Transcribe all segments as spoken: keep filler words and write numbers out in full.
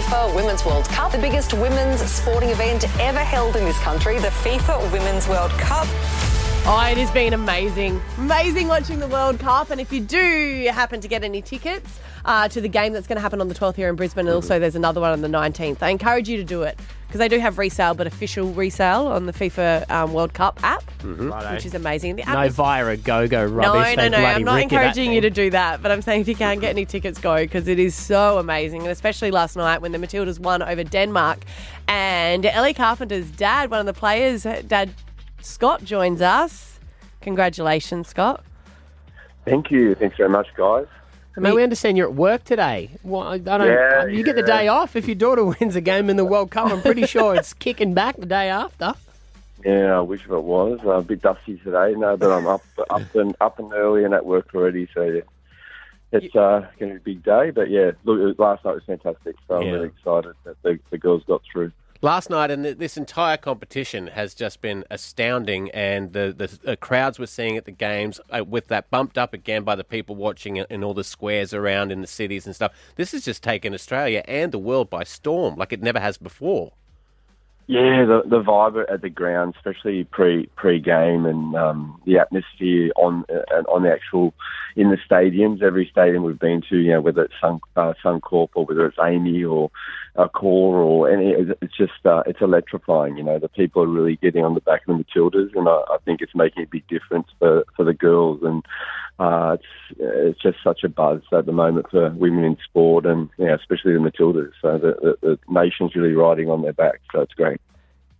FIFA Women's World Cup, the biggest women's sporting event ever held in this country, the FIFA Women's World Cup. Oh, it has been amazing. Amazing watching the World Cup. And if you do happen to get any tickets uh, to the game that's going to happen on the twelfth here in Brisbane, and also there's another one on the nineteenth, I encourage you to do it because they do have resale, but official resale on the FIFA um, World Cup app, mm-hmm. right, which is amazing. The no is... Vira go-go rubbish. No, no, no. I'm not encouraging you to do that, but I'm saying if you can get any tickets, go, because it is so amazing. And especially last night when the Matildas won over Denmark and Ellie Carpenter's dad, one of the players, dad... Scott joins us. Congratulations, Scott. Thank you. Thanks very much, guys. I mean, we understand you're at work today. Well, I don't, yeah, um, you yeah. get the day off. If your daughter wins a game in the World Cup, I'm pretty sure it's kicking back the day after. Yeah, I wish it was. Uh, a bit dusty today, no, but I'm up up and up and early and at work already, so yeah. It's uh, going to be a big day. But, yeah, look, last night was fantastic, so yeah. I'm really excited that the, the girls got through. Last night, and this entire competition has just been astounding, and the, the, the crowds we're seeing at the games, uh, with that bumped up again by the people watching and all the squares around in the cities and stuff, this has just taken Australia and the world by storm like it never has before. Yeah, the, the vibe at the ground, especially pre, pre-game and um, the atmosphere on uh, on the actual, in the stadiums, every stadium we've been to, you know, whether it's Sun, uh, Suncorp or whether it's Amy or uh, Core or any, it's just, uh, it's electrifying, you know, the people are really getting on the back of the Matildas, and I, I think it's making a big difference for, for the girls, and uh, it's it's just such a buzz at the moment for women in sport, and yeah, especially the Matildas, so the, the, the nation's really riding on their back, so it's great.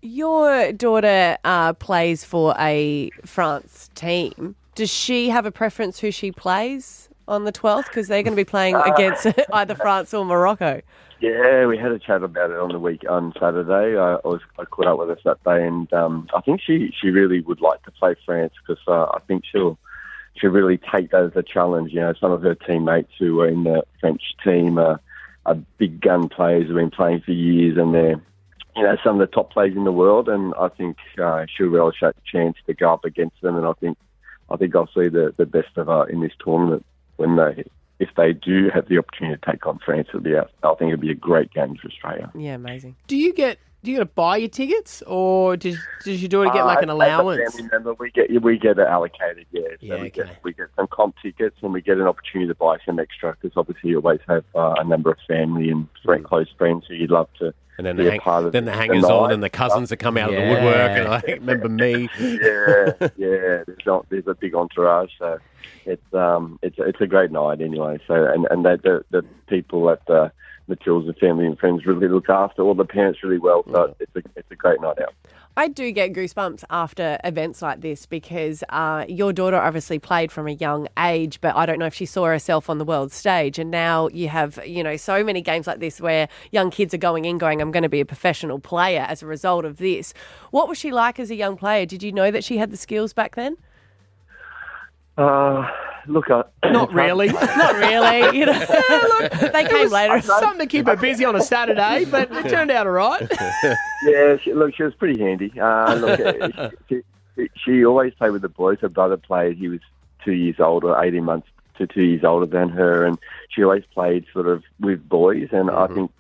Your daughter uh, plays for a France team. Does she have a preference who she plays on the twelfth? Because they're going to be playing against either France or Morocco. Yeah, we had a chat about it on the week on Saturday. I, I was I caught up with her Saturday, and um, I think she, she really would like to play France because uh, I think she'll she'll really take that as a challenge. You know, some of her teammates who are in the French team are, are big gun players who've been playing for years, and they're you know, some of the top players in the world, and I think uh, she'll relish that chance to go up against them, and I think I think I'll see the, the best of her in this tournament when they, if they do have the opportunity to take on France. It'll be a, I think it'll be a great game for Australia. Yeah, amazing. Do you get do you get to buy your tickets, or does does your daughter get like an uh, allowance? As a family member, we get we get it allocated. Yeah, so yeah, we okay. get we get some comp tickets, and we get an opportunity to buy some extra because obviously you always have uh, a number of family and friend, mm. close friends who you'd love to. And then, the, hang- then the hangers the on and the cousins that come out yeah. of the woodwork. And I remember me. yeah, yeah. There's, not, there's a big entourage. So it's um, it's it's a great night anyway. So and and they, the the people at the Matildas family and friends really look after all the parents really well. So yeah. it's a it's a great night out. I do get goosebumps after events like this because uh, your daughter obviously played from a young age, but I don't know if she saw herself on the world stage. And now you have, you know, so many games like this where young kids are going in going, I'm going to be a professional player as a result of this. What was she like as a young player? Did you know that she had the skills back then? Uh, look, I, not really, not really. You know, look, they came was, later. Something to keep her busy on a Saturday, but it turned out all right. yeah, she, look, she was pretty handy. Uh, look, she, she, she always played with the boys. Her brother played. He was two years older, eighteen months to two years older than her, and she always played sort of with boys. And mm-hmm. I think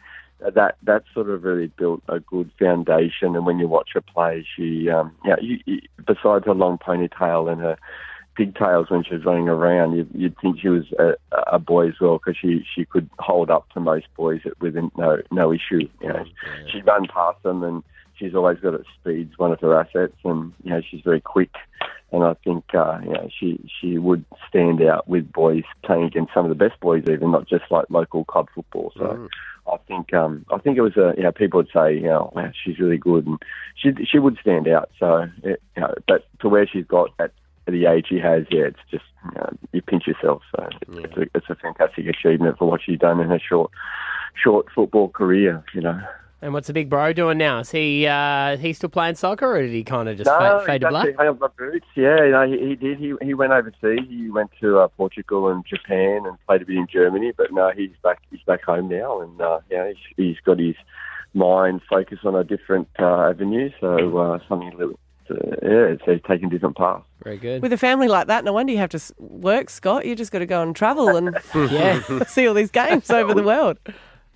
that that sort of really built a good foundation. And when you watch her play, she, um, yeah, you, you, besides her long ponytail and her pigtails when she was running around, you'd, you'd think she was a, a boy as well because she, she could hold up to most boys with no no issue. You know, yeah. She'd run past them, and she's always got at speed's one of her assets, and you know she's very quick. And I think uh, you know she she would stand out with boys playing against some of the best boys, even not just like local club football. So mm. I think um, I think it was a you know people would say you know wow, she's really good, and she she would stand out. So it, you know, but to where she's got at the age she has, yeah, it's just, you know, you pinch yourself. So it's, yeah. it's, a, it's a fantastic achievement for what she's done in her short short football career, you know. And what's the big bro doing now? Is he uh, he still playing soccer, or did he kind of just no, fade, fade to black? No, boots. Yeah, you know, he, he did. He he went overseas. He went to uh, Portugal and Japan and played a bit in Germany, but no, he's back He's back home now, and uh, you know, he's, he's got his mind focused on a different uh, avenue, so uh, something a little... Uh, yeah, it's, it's taking different paths. Very good. With a family like that, no wonder you have to work, Scott. You just got to go and travel and yeah, see all these games over we, the world.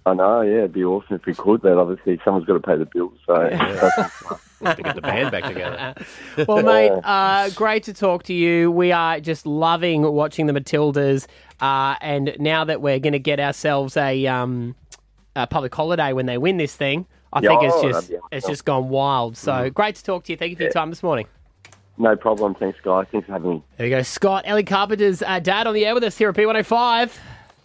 I know, yeah, it'd be awesome if we could, but obviously someone's got to pay the bills, so yeah. We'll have to get the band back together. Well, mate, uh, great to talk to you. We are just loving watching the Matildas, uh, and now that we're going to get ourselves a, um, a public holiday when they win this thing, I yeah, think it's oh, just awesome. It's just gone wild. So mm. great to talk to you. Thank you for yeah. your time this morning. No problem. Thanks, guys. Thanks for having me. There you go. Scott, Ellie Carpenter's uh, dad on the air with us here at P one oh five.